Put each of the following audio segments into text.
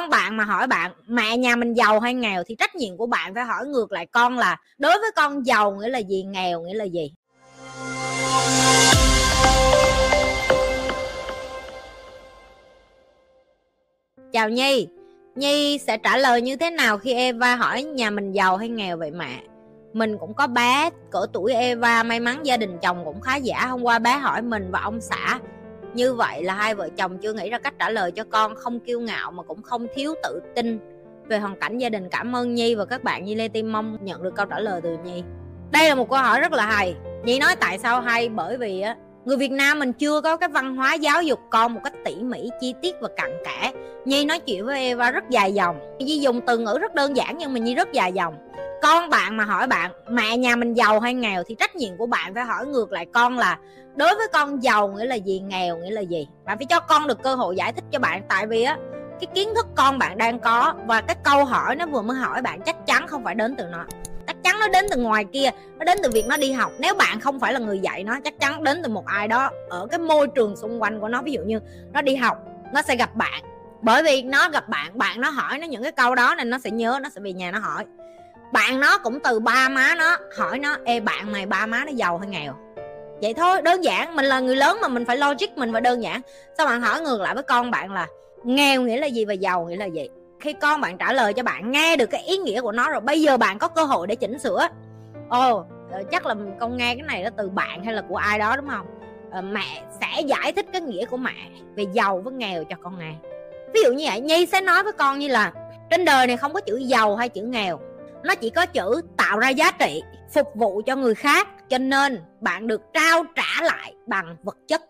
con bạn mà hỏi bạn mẹ nhà mình giàu hay nghèo thì trách nhiệm của bạn phải hỏi ngược lại con là đối với con giàu nghĩa là gì, nghèo nghĩa là gì. Chào Nhi. Nhi sẽ trả lời như thế nào khi Eva hỏi nhà mình giàu hay nghèo vậy mẹ? Mình cũng có bé cỡ tuổi Eva, may mắn gia đình chồng cũng khá giả. Hôm qua bé hỏi mình và ông xã. Như vậy là hai vợ chồng chưa nghĩ ra cách trả lời cho con, không kiêu ngạo mà cũng không thiếu tự tin về hoàn cảnh gia đình. Cảm ơn Nhi và các bạn. Nhi Lê Tim mong nhận được câu trả lời từ Nhi. Đây là một câu hỏi rất là hay. Nhi nói tại sao hay, bởi vì á, người Việt Nam mình chưa có cái văn hóa giáo dục con một cách tỉ mỉ, chi tiết và cặn kẽ. Nhi nói chuyện với Eva rất dài dòng. Nhi dùng từ ngữ rất đơn giản nhưng mà Nhi rất dài dòng. Con bạn mà hỏi bạn mẹ nhà mình giàu hay nghèo thì trách nhiệm của bạn phải hỏi ngược lại con là đối với con giàu nghĩa là gì, nghèo nghĩa là gì. Bạn phải cho con được cơ hội giải thích cho bạn, tại vì á, cái kiến thức con bạn đang có và cái câu hỏi nó vừa mới hỏi bạn chắc chắn không phải đến từ nó. Chắc chắn nó đến từ ngoài kia, nó đến từ việc nó đi học. Nếu bạn không phải là người dạy nó, chắc chắn đến từ một ai đó ở cái môi trường xung quanh của nó. Ví dụ như nó đi học, nó sẽ gặp bạn. Bởi vì nó gặp bạn, bạn nó hỏi nó những cái câu đó nên nó sẽ nhớ, nó sẽ về nhà nó hỏi. Bạn nó cũng từ ba má nó hỏi nó: ê bạn mày, ba má nó giàu hay nghèo? Vậy thôi, đơn giản. Mình là người lớn mà mình phải logic, mình phải đơn giản. Sao bạn hỏi ngược lại với con bạn là nghèo nghĩa là gì và giàu nghĩa là gì? Khi con bạn trả lời cho bạn nghe được cái ý nghĩa của nó rồi, bây giờ bạn có cơ hội để chỉnh sửa. Ồ, chắc là con nghe cái này là từ bạn hay là của ai đó đúng không? Mẹ sẽ giải thích cái nghĩa của mẹ về giàu với nghèo cho con nghe. Ví dụ như vậy, Nhi sẽ nói với con như là trên đời này không có chữ giàu hay chữ nghèo, nó chỉ có chữ tạo ra giá trị, phục vụ cho người khác. Cho nên bạn được trao trả lại bằng vật chất.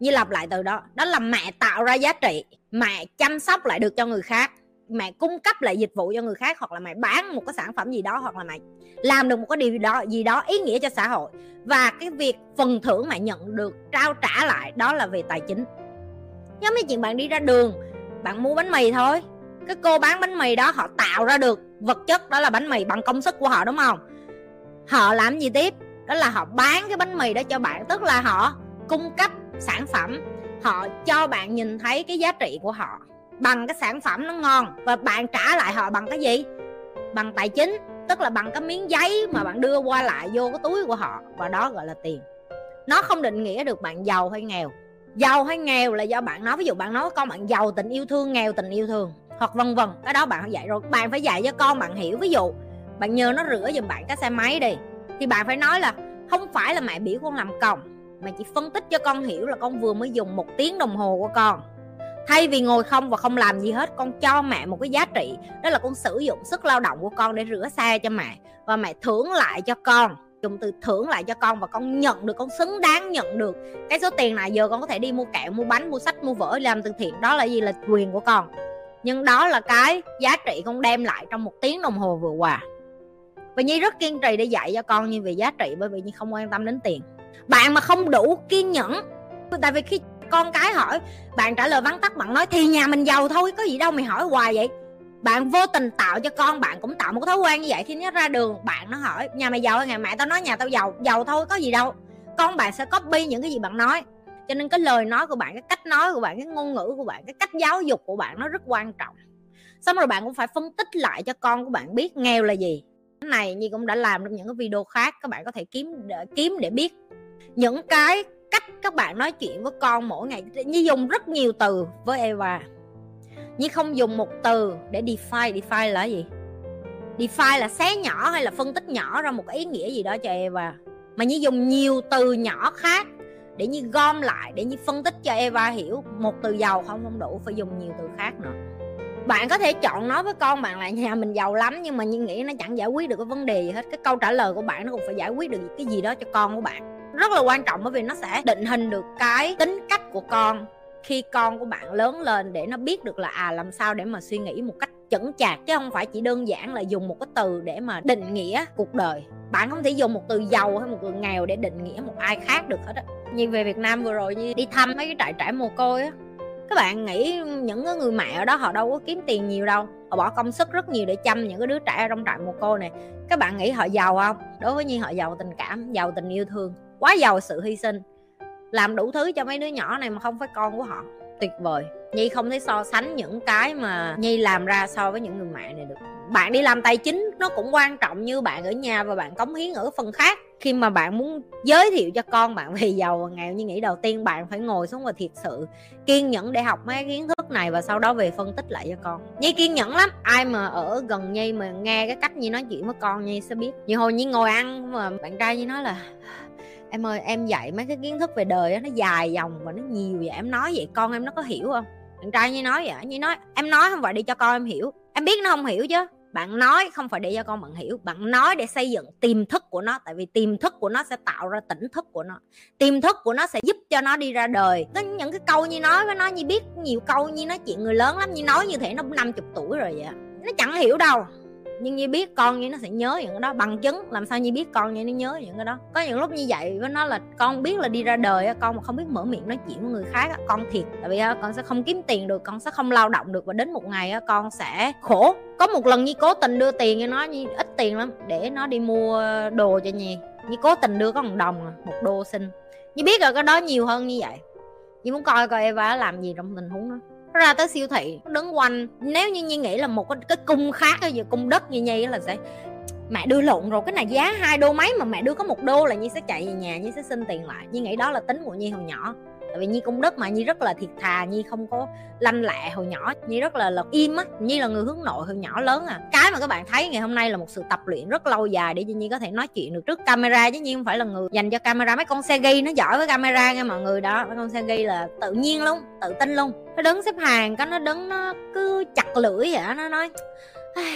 Như lặp lại từ đó, đó là mẹ tạo ra giá trị, mẹ chăm sóc lại được cho người khác, mẹ cung cấp lại dịch vụ cho người khác, hoặc là mẹ bán một cái sản phẩm gì đó, hoặc là mẹ làm được một cái điều đó gì đó ý nghĩa cho xã hội. Và cái việc phần thưởng mẹ nhận được trao trả lại đó là về tài chính. Giống như chuyện bạn đi ra đường, bạn mua bánh mì thôi, cái cô bán bánh mì đó họ tạo ra được vật chất đó là bánh mì bằng công sức của họ đúng không? Họ làm gì tiếp? Đó là họ bán cái bánh mì đó cho bạn, tức là họ cung cấp sản phẩm, họ cho bạn nhìn thấy cái giá trị của họ bằng cái sản phẩm nó ngon. Và bạn trả lại họ bằng cái gì? Bằng tài chính, tức là bằng cái miếng giấy mà bạn đưa qua lại vô cái túi của họ, và đó gọi là tiền. Nó không định nghĩa được bạn giàu hay nghèo. Giàu hay nghèo là do bạn nói. Ví dụ bạn nói con bạn giàu tình yêu thương, nghèo tình yêu thương, hoặc vân vân. Cái đó bạn phải dạy rồi. Bạn phải dạy cho con bạn hiểu. Ví dụ bạn nhờ nó rửa giùm bạn cái xe máy đi, thì bạn phải nói là không phải là mẹ biểu con làm còng, mà chỉ phân tích cho con hiểu là con vừa mới dùng 1 tiếng đồng hồ của con. Thay vì ngồi không và không làm gì hết, con cho mẹ một cái giá trị, đó là con sử dụng sức lao động của con để rửa xe cho mẹ. Và mẹ thưởng lại cho con, dùng từ thưởng lại cho con, và con nhận được, con xứng đáng nhận được cái số tiền này. Giờ con có thể đi mua kẹo, mua bánh, mua sách, mua vở, làm từ thiện. Đó là gì? Là quyền của con. Nhưng đó là cái giá trị con đem lại trong 1 tiếng đồng hồ vừa qua. Và Nhi rất kiên trì để dạy cho con như về giá trị, bởi vì Nhi không quan tâm đến tiền. Bạn mà không đủ kiên nhẫn, tại vì khi con cái hỏi, bạn trả lời vắn tắt, bạn nói thì nhà mình giàu thôi, có gì đâu mày hỏi hoài vậy. Bạn vô tình tạo cho con bạn cũng tạo một cái thói quen như vậy. Khi nó ra đường, bạn nó hỏi nhà mày giàu hay ngày mẹ, tao nói nhà tao giàu, giàu thôi có gì đâu. Con bạn sẽ copy những cái gì bạn nói. Cho nên cái lời nói của bạn, cái cách nói của bạn, cái ngôn ngữ của bạn, cái cách giáo dục của bạn nó rất quan trọng. Xong rồi bạn cũng phải phân tích lại cho con của bạn biết nghèo là gì. Cái này Nhi cũng đã làm trong những cái video khác, các bạn có thể kiếm để biết những cái cách các bạn nói chuyện với con mỗi ngày. Nhi dùng rất nhiều từ với Eva. Nhi không dùng một từ để define. Define là gì? Define là xé nhỏ hay là phân tích nhỏ ra một ý nghĩa gì đó cho Eva. Mà Nhi dùng nhiều từ nhỏ khác để Nhi gom lại, để Nhi phân tích cho Eva hiểu. Một từ giàu không đủ, phải dùng nhiều từ khác nữa. Bạn có thể chọn nói với con bạn là nhà mình giàu lắm, nhưng mà Nhi nghĩ nó chẳng giải quyết được cái vấn đề gì hết. Cái câu trả lời của bạn nó cũng phải giải quyết được cái gì đó cho con của bạn. Rất là quan trọng, bởi vì nó sẽ định hình được cái tính cách của con khi con của bạn lớn lên, để nó biết được là làm sao để mà suy nghĩ một cách chững chạc, chứ không phải chỉ đơn giản là dùng một cái từ để mà định nghĩa cuộc đời. Bạn không thể dùng một từ giàu hay một từ nghèo để định nghĩa một ai khác được hết á. Như về Việt Nam vừa rồi như đi thăm mấy cái trại trẻ mồ côi á, các bạn nghĩ những người mẹ ở đó họ đâu có kiếm tiền nhiều đâu, họ bỏ công sức rất nhiều để chăm những cái đứa trẻ ở trong trại mồ côi này. Các bạn nghĩ họ giàu không? Đối với Nhi, họ giàu tình cảm, giàu tình yêu thương, quá giàu sự hy sinh, làm đủ thứ cho mấy đứa nhỏ này mà không phải con của họ. tuyệt vời. Nhi không thể so sánh những cái mà Nhi làm ra so với những người mẹ này được. Bạn đi làm tài chính nó cũng quan trọng như bạn ở nhà và bạn cống hiến ở phần khác. Khi mà bạn muốn giới thiệu cho con bạn về giàu và nghèo, như nghĩ đầu tiên bạn phải ngồi xuống và thiệt sự kiên nhẫn để học mấy kiến thức này và sau đó về phân tích lại cho con. Nhi kiên nhẫn lắm, ai mà ở gần Nhi mà nghe cái cách Nhi nói chuyện với con Nhi sẽ biết. Như hồi Nhi ngồi ăn mà bạn trai Nhi nói là: em ơi, em dạy mấy cái kiến thức về đời đó, nó dài dòng và nó nhiều vậy, em nói vậy con em nó có hiểu không? Bạn trai Nhi nói vậy, Nhi nói em nói không phải để cho con em hiểu, em biết nó không hiểu chứ. Bạn nói không phải để cho con bạn hiểu, bạn nói để xây dựng tiềm thức của nó, tại vì tiềm thức của nó sẽ tạo ra tỉnh thức của nó, tiềm thức của nó sẽ giúp cho nó đi ra đời. Có những cái câu Nhi nói với nó, Nhi biết nhiều câu Nhi nói chuyện người lớn lắm, Nhi nói như thế nó 50 tuổi rồi vậy, nó chẳng hiểu đâu. Nhưng Nhi biết con Nhi nó sẽ nhớ những cái đó, bằng chứng làm sao Nhi biết con Nhi nó nhớ những cái đó. Có những lúc Nhi dạy với nó là con biết là đi ra đời, con mà không biết mở miệng nói chuyện với người khác con thiệt, tại vì con sẽ không kiếm tiền được, con sẽ không lao động được và đến một ngày con sẽ khổ. Có một lần Nhi cố tình đưa tiền cho nó, Nhi ít tiền lắm, để nó đi mua đồ cho Nhi, Nhi cố tình đưa có 1 đồng, 1 đô xin. Nhi biết rồi cái đó nhiều hơn như vậy, Nhi muốn coi coi Eva làm gì trong tình huống đó. Ra tới siêu thị đứng quanh, nếu như Nhi nghĩ là một cái cung khác hay cung đất như Nhi là sẽ mẹ đưa lộn rồi, cái này giá 2 đô mấy mà mẹ đưa có 1 đô, là Nhi sẽ chạy về nhà, Nhi sẽ xin tiền lại. Nhi nghĩ đó là tính của Nhi hồi nhỏ, tại vì Nhi cung đất mà, Nhi rất là thiệt thà, Nhi không có lanh lẹ hồi nhỏ, Nhi rất là im á, Nhi là người hướng nội hồi nhỏ lớn à. Cái mà các bạn thấy ngày hôm nay là một sự tập luyện rất lâu dài để cho Nhi có thể nói chuyện được trước camera, chứ Nhi không phải là người dành cho camera. Mấy con xe ghi nó giỏi với camera nghe mọi người đó, mấy con xe ghi là tự nhiên luôn, tự tin luôn. Nó đứng xếp hàng cái nó đứng nó cứ chặt lưỡi vậy, nó nói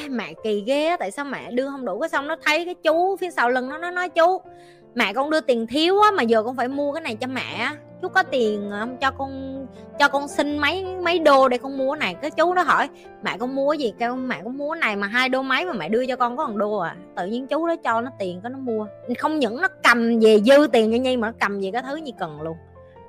mẹ kỳ ghê, tại sao mẹ đưa không đủ. Cái xong nó thấy cái chú phía sau lưng nó nói: chú, mẹ con đưa tiền thiếu á, mà giờ con phải mua cái này cho mẹ, chú có tiền không, cho con xin mấy đô để con mua cái này. Cái chú nó hỏi: mẹ con mua cái gì? Kêu mẹ con mua cái này mà 2 đô mấy mà mẹ đưa cho con có 1 đô à. Tự nhiên chú nó cho nó tiền cái nó mua, không những nó cầm về dư tiền cho Nhi mà nó cầm về cái thứ Nhi cần luôn.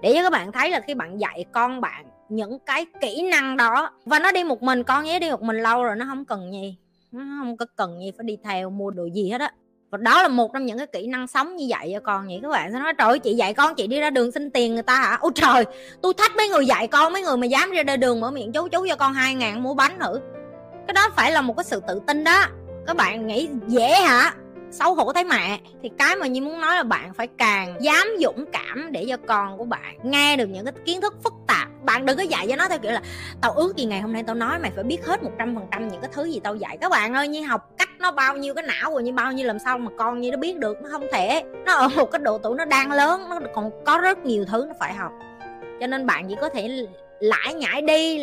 Để cho các bạn thấy là khi bạn dạy con bạn những cái kỹ năng đó và nó đi một mình, con nhé đi một mình lâu rồi, nó không cần Nhi, nó không có cần Nhi phải đi theo mua đồ gì hết á. Và đó là một trong những cái kỹ năng sống như vậy cho con vậy. Các bạn sẽ nói: trời ơi, chị dạy con chị đi ra đường xin tiền người ta hả? Ôi trời, tôi thách mấy người dạy con, mấy người mà dám ra đường mở miệng chú cho con 2.000 mua bánh thử. Cái đó phải là một cái sự tự tin đó. Các bạn nghĩ dễ hả? Xấu hổ thấy mẹ. Thì cái mà Nhi muốn nói là bạn phải càng dám dũng cảm để cho con của bạn nghe được những cái kiến thức phức tạp. Bạn đừng có dạy cho nó theo kiểu là tao ước gì ngày hôm nay tao nói mày phải biết hết 100% những cái thứ gì tao dạy. Các bạn ơi, Nhi học cách nó bao nhiêu cái não rồi, Nhi bao nhiêu làm sao mà con Nhi nó biết được. Nó không thể, nó ở một cái độ tuổi nó đang lớn, nó còn có rất nhiều thứ nó phải học. Cho nên bạn chỉ có thể lải nhải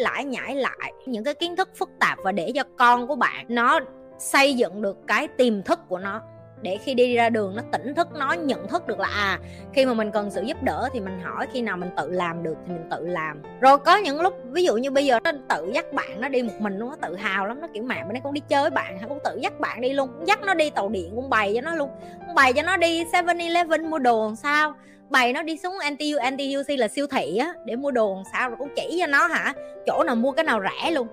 lại những cái kiến thức phức tạp và để cho con của bạn nó xây dựng được cái tiềm thức của nó, để khi đi ra đường nó tỉnh thức, nó nhận thức được là khi mà mình cần sự giúp đỡ thì mình hỏi, khi nào mình tự làm được thì mình tự làm. Rồi có những lúc ví dụ như bây giờ nó tự dắt bạn nó đi một mình luôn, nó tự hào lắm, nó kiểu mẹ bữa nay con đi chơi với bạn hả, cũng tự dắt bạn đi luôn, cũng dắt nó đi tàu điện, cũng bày cho nó luôn, cũng bày cho nó đi 7-Eleven mua đồ làm sao, bày nó đi xuống NTUC là siêu thị á để mua đồ làm sao, rồi cũng chỉ cho nó chỗ nào mua cái nào rẻ luôn.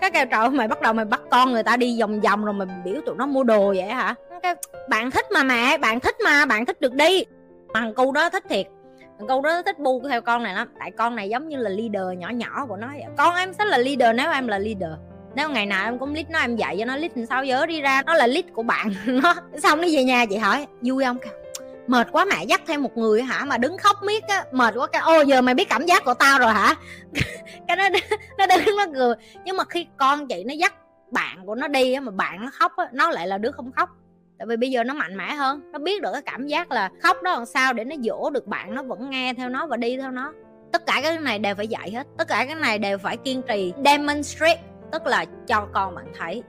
Cái kêu trời, mày bắt đầu mày bắt con người ta đi vòng vòng rồi mày biểu tụi nó mua đồ vậy hả? Bạn thích mà mẹ, bạn thích được đi. Thằng cu đó thích thiệt, thằng cu đó thích bu theo con này lắm, tại con này giống như là leader nhỏ của nó vậy. Con em sẽ là leader nếu em là leader, nếu ngày nào em cũng lead nó, em dạy cho nó lead sao giờ đi ra nó là lead của bạn nó. Xong đi về nhà chị hỏi vui không, mệt quá mẹ dắt thêm một người hả, mà đứng khóc miết á, mệt quá. Cái ô giờ mày biết cảm giác của tao rồi hả? Cái nó đứng nó cười. Nhưng mà khi con chị nó dắt bạn của nó đi á, mà bạn nó khóc á, nó lại là đứa không khóc. Tại vì bây giờ nó mạnh mẽ hơn, nó biết được cái cảm giác là khóc đó làm sao để nó dỗ được bạn, nó vẫn nghe theo nó và đi theo nó. Tất cả cái này đều phải dạy hết, tất cả cái này đều phải kiên trì, demonstrate, tức là cho con bạn thấy.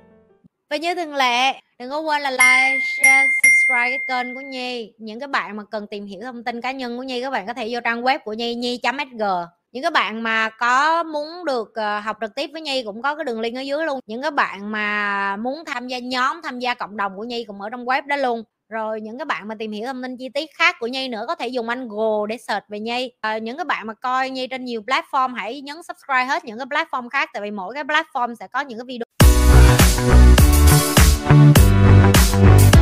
Và như thường lệ, đừng có quên là like, share, subscribe cái kênh của Nhi. Những các bạn mà cần tìm hiểu thông tin cá nhân của Nhi, các bạn có thể vô trang web của Nhi, nhi.sg. Những các bạn mà có muốn được học trực tiếp với Nhi cũng có cái đường link ở dưới luôn. Những các bạn mà muốn tham gia nhóm, tham gia cộng đồng của Nhi cũng ở trong web đó luôn. Rồi những các bạn mà tìm hiểu thông tin chi tiết khác của Nhi nữa có thể dùng Google để search về Nhi. Những các bạn mà coi Nhi trên nhiều platform hãy nhấn subscribe hết những cái platform khác, tại vì mỗi cái platform sẽ có những cái video.